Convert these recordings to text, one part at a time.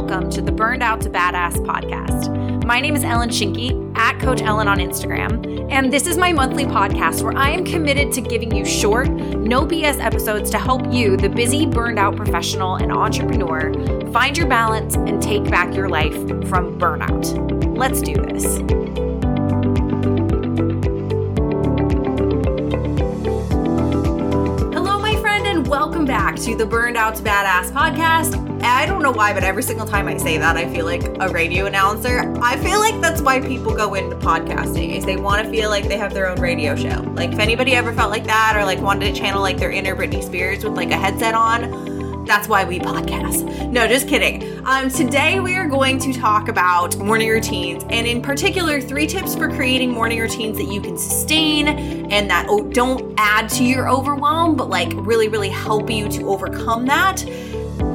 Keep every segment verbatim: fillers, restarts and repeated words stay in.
welcome to the Burned Out to Badass podcast. My name is Ellyn Schinke, at Coach Ellyn on Instagram, and this is my monthly podcast where I am committed to giving you short, no B S episodes to help you, the busy, burned out professional and entrepreneur, find your balance and take back your life from burnout. Let's do this. Welcome back to the Burned Out to Badass podcast. I don't know why, but every single time I say that, I feel like a radio announcer. I feel like that's why people go into podcasting, is they want to feel like they have their own radio show. Like if anybody ever felt like that or like wanted to channel like their inner Britney Spears with like a headset on, that's why we podcast. No, just kidding. Um, today we are going to talk about morning routines, and in particular, three tips for creating morning routines that you can sustain and that don't add to your overwhelm, but like really, really help you to overcome that,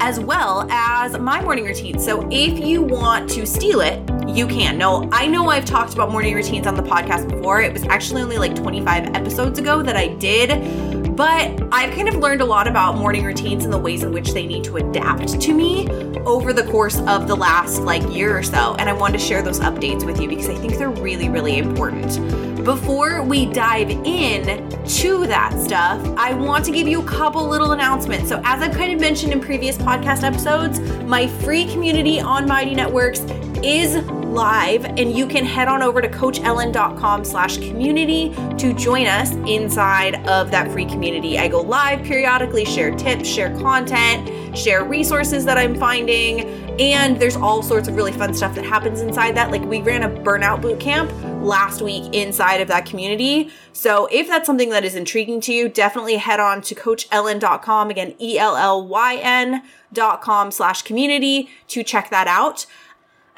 as well as my morning routine. So if you want to steal it, you can. No, I know I've talked about morning routines on the podcast before. It was actually only like twenty-five episodes ago that I did, but I've kind of learned a lot about morning routines and the ways in which they need to adapt to me over the course of the last like year or so. And I wanted to share those updates with you because I think they're really, really important. Before we dive in to that stuff, I want to give you a couple little announcements. So as I've kind of mentioned in previous podcast episodes, my free community on Mighty Networks is live, and you can head on over to coachellen.com slash community to join us inside of that free community. I go live periodically, share tips, share content, share resources that I'm finding, and there's all sorts of really fun stuff that happens inside that. Like we ran a burnout boot camp last week inside of that community. So if that's something that is intriguing to you, definitely head on to coach ellen dot com, again, E L L Y N dot com slash community to check that out.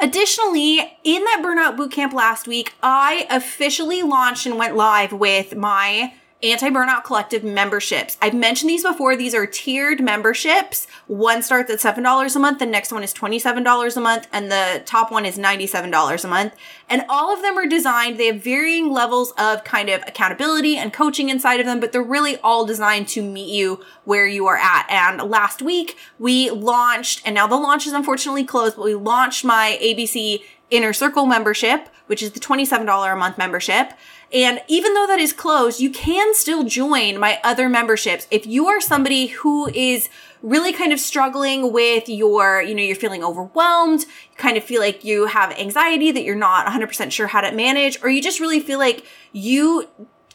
Additionally, in that burnout bootcamp last week, I officially launched and went live with my Anti-Burnout Collective memberships. I've mentioned these before. These are tiered memberships. One starts at seven dollars a month. The next one is twenty-seven dollars a month. And the top one is ninety-seven dollars a month. And all of them are designed. They have varying levels of kind of accountability and coaching inside of them, but they're really all designed to meet you where you are at. And last week we launched, and now the launch is unfortunately closed, but we launched my A B C Inner Circle membership, which is the twenty-seven dollars a month membership. And even though that is closed, you can still join my other memberships. If you are somebody who is really kind of struggling with your, you know, you're feeling overwhelmed, you kind of feel like you have anxiety that you're not one hundred percent sure how to manage, or you just really feel like you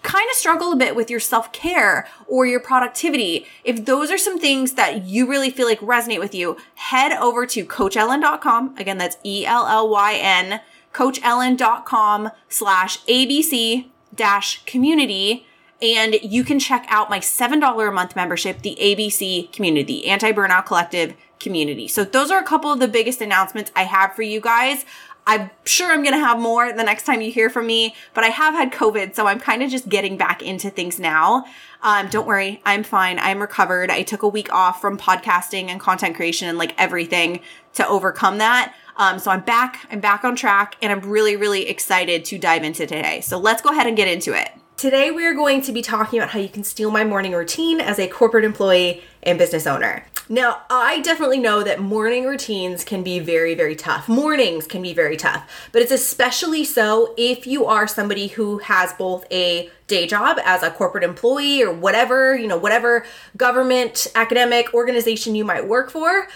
kind of struggle a bit with your self-care or your productivity. If those are some things that you really feel like resonate with you, head over to coach ellen dot com. Again, that's E L L Y N, coach ellen dot com slash A B C dash community. And you can check out my seven dollars a month membership, the A B C community, Anti-Burnout Collective community. So those are a couple of the biggest announcements I have for you guys. I'm sure I'm going to have more the next time you hear from me, but I have had COVID, so I'm kind of just getting back into things now. Um, don't worry. I'm fine. I'm recovered. I took a week off from podcasting and content creation and like everything to overcome that. Um, so I'm back. I'm back on track, and I'm really, really excited to dive into today. So let's go ahead and get into it. Today, we are going to be talking about how you can steal my morning routine as a corporate employee and business owner. Now, I definitely know that morning routines can be very, very tough. Mornings can be very tough, but it's especially so if you are somebody who has both a day job as a corporate employee or whatever, you know, whatever government, academic organization you might work for.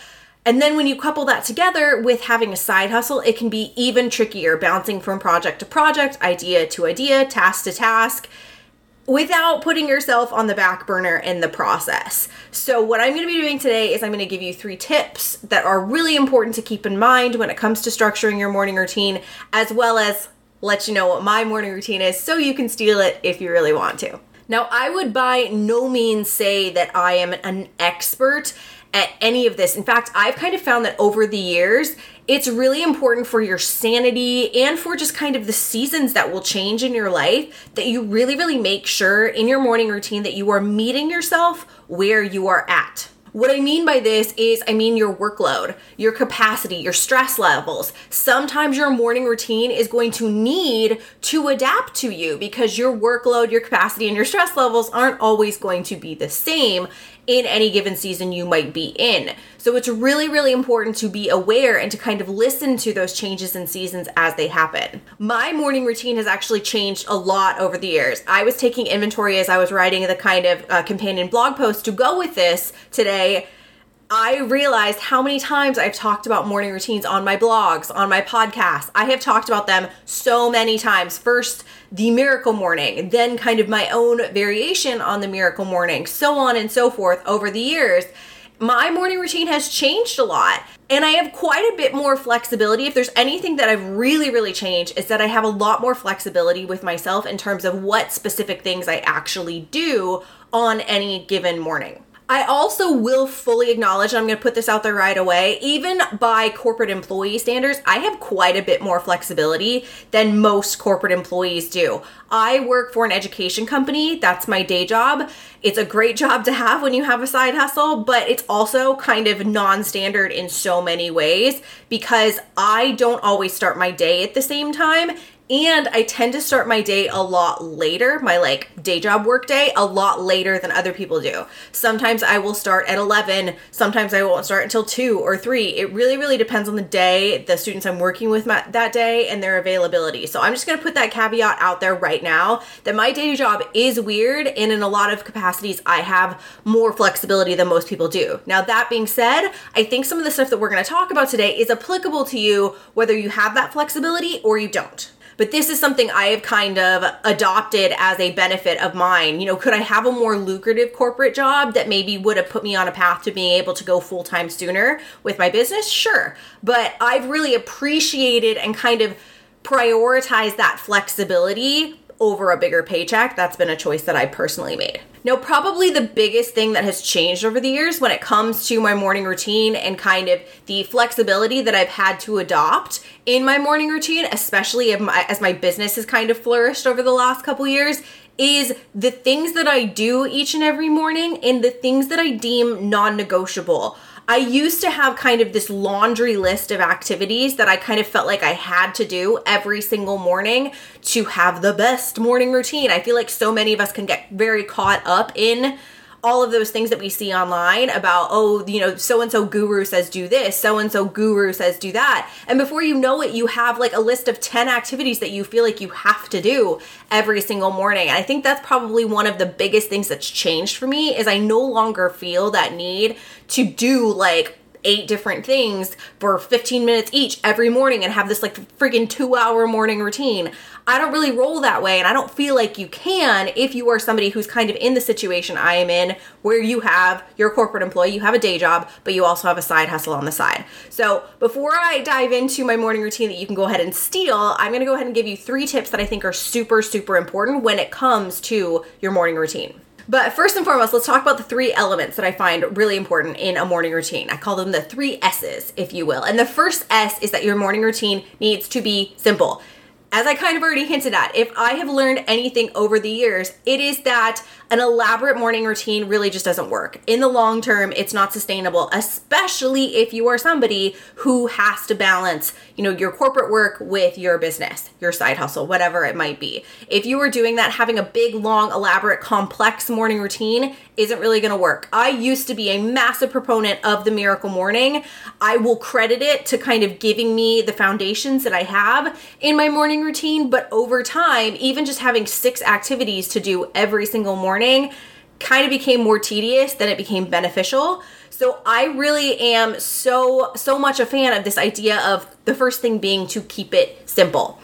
And then when you couple that together with having a side hustle, it can be even trickier, bouncing from project to project, idea to idea, task to task, without putting yourself on the back burner in the process. So what I'm going to be doing today is I'm going to give you three tips that are really important to keep in mind when it comes to structuring your morning routine, as well as let you know what my morning routine is so you can steal it if you really want to. Now, I would by no means say that I am an expert at any of this. In fact, I've kind of found that over the years, it's really important for your sanity and for just kind of the seasons that will change in your life that you really, really make sure in your morning routine that you are meeting yourself where you are at. What I mean by this is I mean your workload, your capacity, your stress levels. Sometimes your morning routine is going to need to adapt to you because your workload, your capacity, and your stress levels aren't always going to be the same. in any given season you might be in. So it's really, really important to be aware and to kind of listen to those changes in seasons as they happen. My morning routine has actually changed a lot over the years. I was taking inventory as I was writing the kind of uh, companion blog post to go with this today. I realized how many times I've talked about morning routines on my blogs, on my podcasts. I have talked about them so many times. First, the Miracle Morning, then kind of my own variation on the Miracle Morning, so on and so forth over the years. My morning routine has changed a lot, and I have quite a bit more flexibility. If there's anything that I've really, really changed, is that I have a lot more flexibility with myself in terms of what specific things I actually do on any given morning. I also will fully acknowledge, and I'm going to put this out there right away, even by corporate employee standards, I have quite a bit more flexibility than most corporate employees do. I work for an education company. That's my day job. It's a great job to have when you have a side hustle, but it's also kind of non-standard in so many ways because I don't always start my day at the same time. And I tend to start my day a lot later, my like day job work day, a lot later than other people do. Sometimes I will start at eleven. Sometimes I won't start until two or three. It really, really depends on the day, the students I'm working with my, that day, and their availability. So I'm just going to put that caveat out there right now that my day job is weird. And in a lot of capacities, I have more flexibility than most people do. Now, that being said, I think some of the stuff that we're going to talk about today is applicable to you, whether you have that flexibility or you don't. But this is something I have kind of adopted as a benefit of mine. You know, could I have a more lucrative corporate job that maybe would have put me on a path to being able to go full-time sooner with my business? Sure. But I've really appreciated and kind of prioritized that flexibility over a bigger paycheck. That's been a choice that I personally made. Now, probably the biggest thing that has changed over the years when it comes to my morning routine and kind of the flexibility that I've had to adopt in my morning routine, especially as my, as my business has kind of flourished over the last couple years, is the things that I do each and every morning and the things that I deem non-negotiable. I used to have kind of this laundry list of activities that I kind of felt like I had to do every single morning to have the best morning routine. I feel like so many of us can get very caught up in all of those things that we see online about, oh, you know, so-and-so guru says do this, so-and-so guru says do that. And before you know it, you have like a list of ten activities that you feel like you have to do every single morning. And I think that's probably one of the biggest things that's changed for me is I no longer feel that need to do like eight different things for fifteen minutes each every morning and have this like freaking two hour morning routine. I don't really roll that way, and I don't feel like you can if you are somebody who's kind of in the situation I am in where you have your corporate employee, you have a day job, but you also have a side hustle on the side. So before I dive into my morning routine that you can go ahead and steal, I'm going to go ahead and give you three tips that I think are super, super important when it comes to your morning routine. But first and foremost, let's talk about the three elements that I find really important in a morning routine. I call them the three S's, if you will. And the first S is that your morning routine needs to be simple. As I kind of already hinted at, if I have learned anything over the years, it is that an elaborate morning routine really just doesn't work. In the long term, it's not sustainable, especially if you are somebody who has to balance, you know, your corporate work with your business, your side hustle, whatever it might be. If you are doing that, having a big, long, elaborate, complex morning routine isn't really going to work. I used to be a massive proponent of the Miracle Morning. I will credit it to kind of giving me the foundations that I have in my morning routine, but over time, even just having six activities to do every single morning kind of became more tedious than it became beneficial. So I really am so, so much a fan of this idea of the first thing being to keep it simple.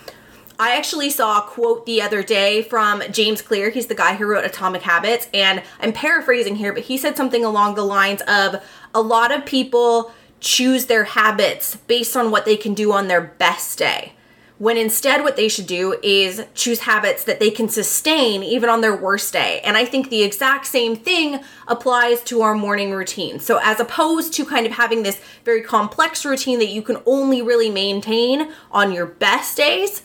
I actually saw a quote the other day from James Clear. He's the guy who wrote Atomic Habits, and I'm paraphrasing here, but he said something along the lines of a lot of people choose their habits based on what they can do on their best day, when instead what they should do is choose habits that they can sustain even on their worst day. And I think the exact same thing applies to our morning routine. So as opposed to kind of having this very complex routine that you can only really maintain on your best days,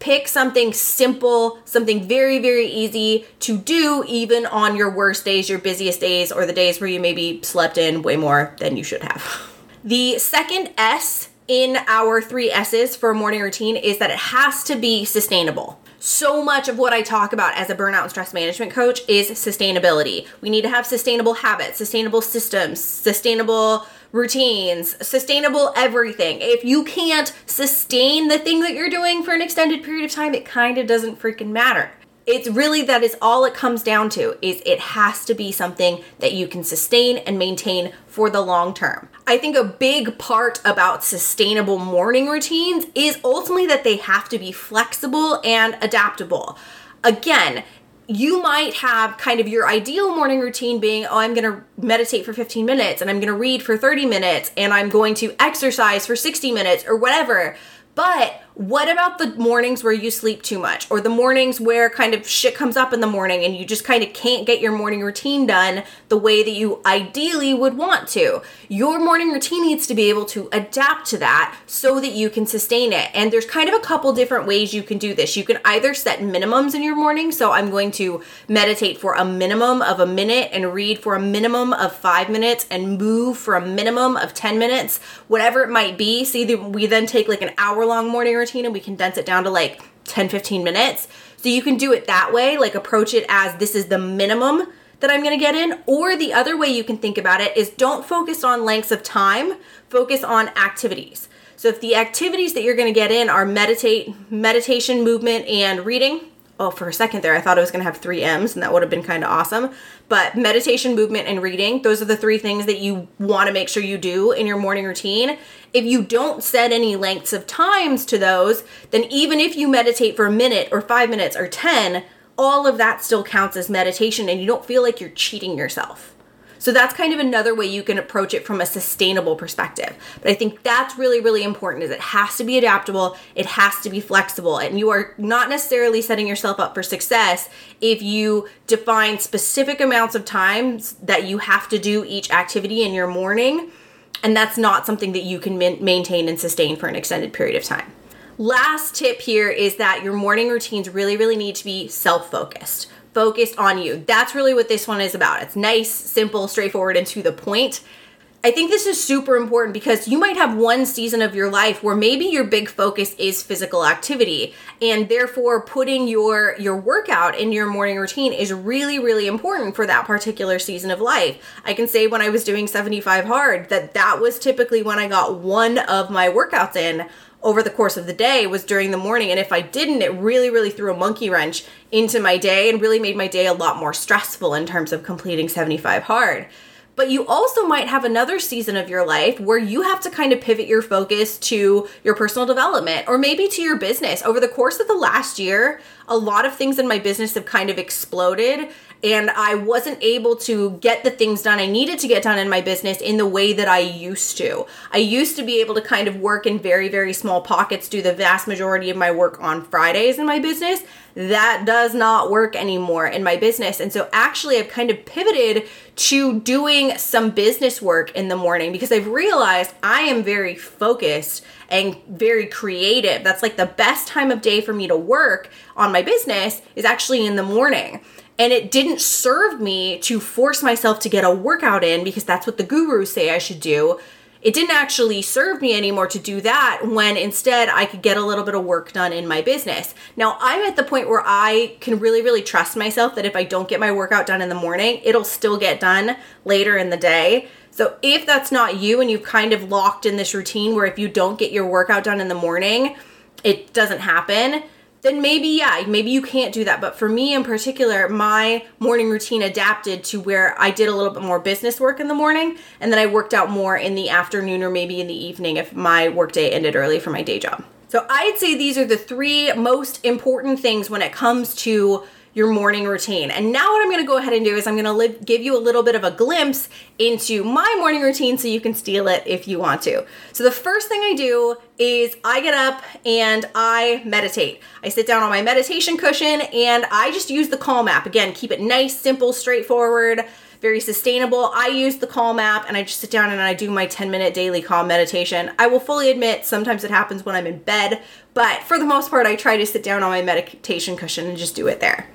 pick something simple, something very, very easy to do even on your worst days, your busiest days, or the days where you maybe slept in way more than you should have. The second S in our three S's for a morning routine is that it has to be sustainable. so much of what I talk about as a burnout and stress management coach is sustainability. We need to have sustainable habits, sustainable systems, sustainable routines, sustainable everything. If you can't sustain the thing that you're doing for an extended period of time, it kind of doesn't freaking matter. It's really, that is all it comes down to, is it has to be something that you can sustain and maintain for the long term. I think a big part about sustainable morning routines is ultimately that they have to be flexible and adaptable. Again, you might have kind of your ideal morning routine being, oh, I'm going to meditate for fifteen minutes and I'm going to read for thirty minutes and I'm going to exercise for sixty minutes or whatever. But what about the mornings where you sleep too much, or the mornings where kind of shit comes up in the morning and you just kind of can't get your morning routine done the way that you ideally would want to? Your morning routine needs to be able to adapt to that so that you can sustain it. And there's kind of a couple different ways you can do this. You can either set minimums in your morning. So I'm going to meditate for a minimum of a minute and read for a minimum of five minutes and move for a minimum of ten minutes, whatever it might be. See, we then take like an hour long morning routine and we condense it down to like ten, fifteen minutes. So you can do it that way, like approach it as this is the minimum that I'm going to get in. Or the other way you can think about it is, don't focus on lengths of time, focus on activities. So if the activities that you're going to get in are meditate, meditation, movement, and reading. Oh, for a second there, I thought I was going to have three M's and that would have been kind of awesome. But meditation, movement, and reading, those are the three things that you want to make sure you do in your morning routine. If you don't set any lengths of times to those, then even if you meditate for a minute or five minutes or ten, all of that still counts as meditation and you don't feel like you're cheating yourself. So that's kind of another way you can approach it from a sustainable perspective. But I think that's really, really important, is it has to be adaptable. It has to be flexible. And you are not necessarily setting yourself up for success if you define specific amounts of times that you have to do each activity in your morning. And that's not something that you can min- maintain and sustain for an extended period of time. Last tip here is that your morning routines really, really need to be self-focused. Focused on you. That's really what this one is about. It's nice, simple, straightforward, and to the point. I think this is super important because you might have one season of your life where maybe your big focus is physical activity, and therefore putting your, your workout in your morning routine is really, really important for that particular season of life. I can say when I was doing seventy-five hard, that that was typically when I got one of my workouts in over the course of the day, was during the morning. And if I didn't, it really, really threw a monkey wrench into my day and really made my day a lot more stressful in terms of completing seventy-five hard. But you also might have another season of your life where you have to kind of pivot your focus to your personal development, or maybe to your business. Over the course of the last year, a lot of things in my business have kind of exploded, and I wasn't able to get the things done I needed to get done in my business in the way that I used to. I used to be able to kind of work in very, very small pockets, do the vast majority of my work on Fridays in my business. That does not work anymore in my business. And so actually I've kind of pivoted to doing some business work in the morning because I've realized I am very focused and very creative. That's like the best time of day for me to work on my business, is actually in the morning. And it didn't serve me to force myself to get a workout in because that's what the gurus say I should do. It didn't actually serve me anymore to do that when instead I could get a little bit of work done in my business. Now I'm at the point where I can really, really trust myself that if I don't get my workout done in the morning, it'll still get done later in the day. So if that's not you and you've kind of locked in this routine where if you don't get your workout done in the morning, it doesn't happen, then maybe, yeah, maybe you can't do that. But for me in particular, my morning routine adapted to where I did a little bit more business work in the morning, and then I worked out more in the afternoon or maybe in the evening if my workday ended early for my day job. So I'd say these are the three most important things when it comes to your morning routine. And now what I'm gonna go ahead and do is I'm gonna live, give you a little bit of a glimpse into my morning routine so you can steal it if you want to. So the first thing I do is I get up and I meditate. I sit down on my meditation cushion and I just use the Calm app. Again, keep it nice, simple, straightforward, very sustainable. I use the Calm app and I just sit down and I do my ten minute daily Calm meditation. I will fully admit sometimes it happens when I'm in bed, but for the most part, I try to sit down on my meditation cushion and just do it there.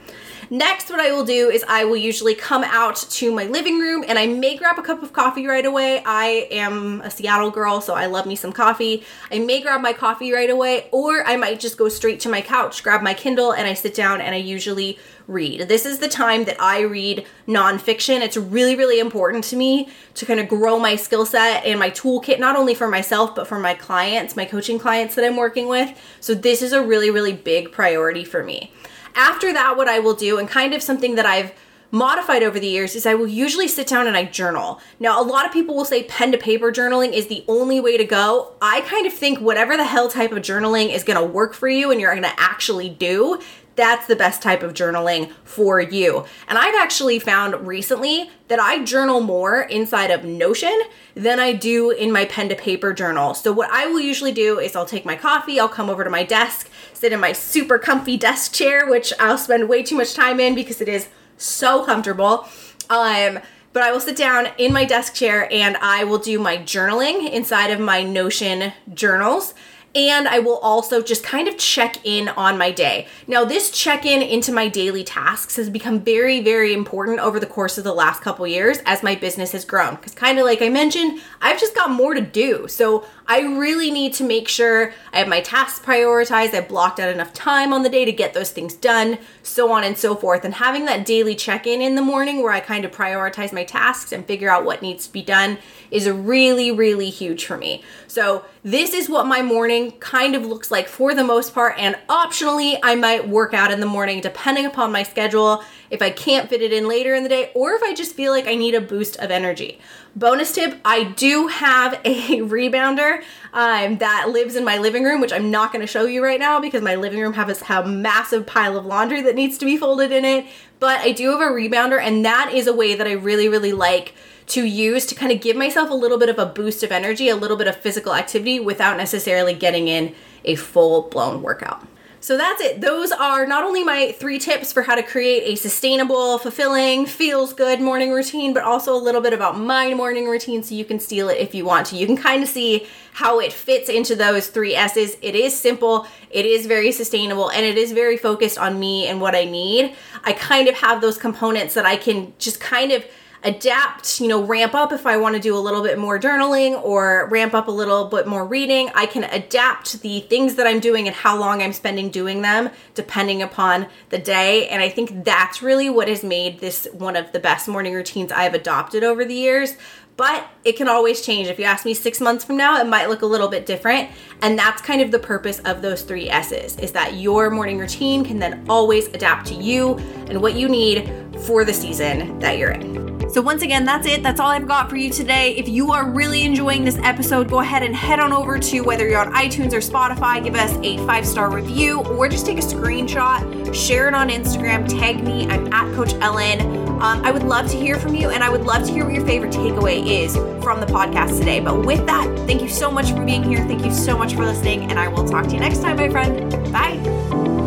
Next, what I will do is I will usually come out to my living room and I may grab a cup of coffee right away. I am a Seattle girl, so I love me some coffee. I may grab my coffee right away, or I might just go straight to my couch, grab my Kindle, and I sit down and I usually read. This is the time that I read nonfiction. It's really, really important to me to kind of grow my skill set and my toolkit, not only for myself, but for my clients, my coaching clients that I'm working with. So this is a really, really big priority for me. After that, what I will do, and kind of something that I've modified over the years, is I will usually sit down and I journal. Now, a lot of people will say pen to paper journaling is the only way to go. I kind of think whatever the hell type of journaling is going to work for you and you're going to actually do, that's the best type of journaling for you. And I've actually found recently that I journal more inside of Notion than I do in my pen to paper journal. So what I will usually do is I'll take my coffee, I'll come over to my desk, sit in my super comfy desk chair, which I'll spend way too much time in because it is so comfortable. Um, but I will sit down in my desk chair and I will do my journaling inside of my Notion journals. And I will also just kind of check in on my day. Now, this check-in into my daily tasks has become very, very important over the course of the last couple years as my business has grown. Because kind of like I mentioned, I've just got more to do. So I really need to make sure I have my tasks prioritized, I blocked out enough time on the day to get those things done, so on and so forth. And having that daily check-in in the morning where I kind of prioritize my tasks and figure out what needs to be done is really, really huge for me. So this is what my morning kind of looks like for the most part, and optionally I might work out in the morning depending upon my schedule if I can't fit it in later in the day or if I just feel like I need a boost of energy. Bonus tip, I do have a rebounder um, that lives in my living room, which I'm not going to show you right now because my living room has a massive pile of laundry that needs to be folded in it, but I do have a rebounder, and that is a way that I really, really like to use to kind of give myself a little bit of a boost of energy, a little bit of physical activity without necessarily getting in a full-blown workout. So that's it. Those are not only my three tips for how to create a sustainable, fulfilling, feels good morning routine, but also a little bit about my morning routine so you can steal it if you want to. You can kind of see how it fits into those three S's. It is simple, it is very sustainable, and it is very focused on me and what I need. I kind of have those components that I can just kind of adapt, you know, ramp up if I want to do a little bit more journaling or ramp up a little bit more reading. I can adapt the things that I'm doing and how long I'm spending doing them depending upon the day. And I think that's really what has made this one of the best morning routines I've adopted over the years. But it can always change. If you ask me six months from now, it might look a little bit different. And that's kind of the purpose of those three S's, is that your morning routine can then always adapt to you and what you need for the season that you're in. So once again, that's it. That's all I've got for you today. If you are really enjoying this episode, go ahead and head on over to, whether you're on iTunes or Spotify, give us a five-star review, or just take a screenshot, share it on Instagram, tag me. I'm at Coach Ellyn. Um, I would love to hear from you, and I would love to hear what your favorite takeaway is from the podcast today. But with that, thank you so much for being here. Thank you so much for listening, and I will talk to you next time, my friend. Bye.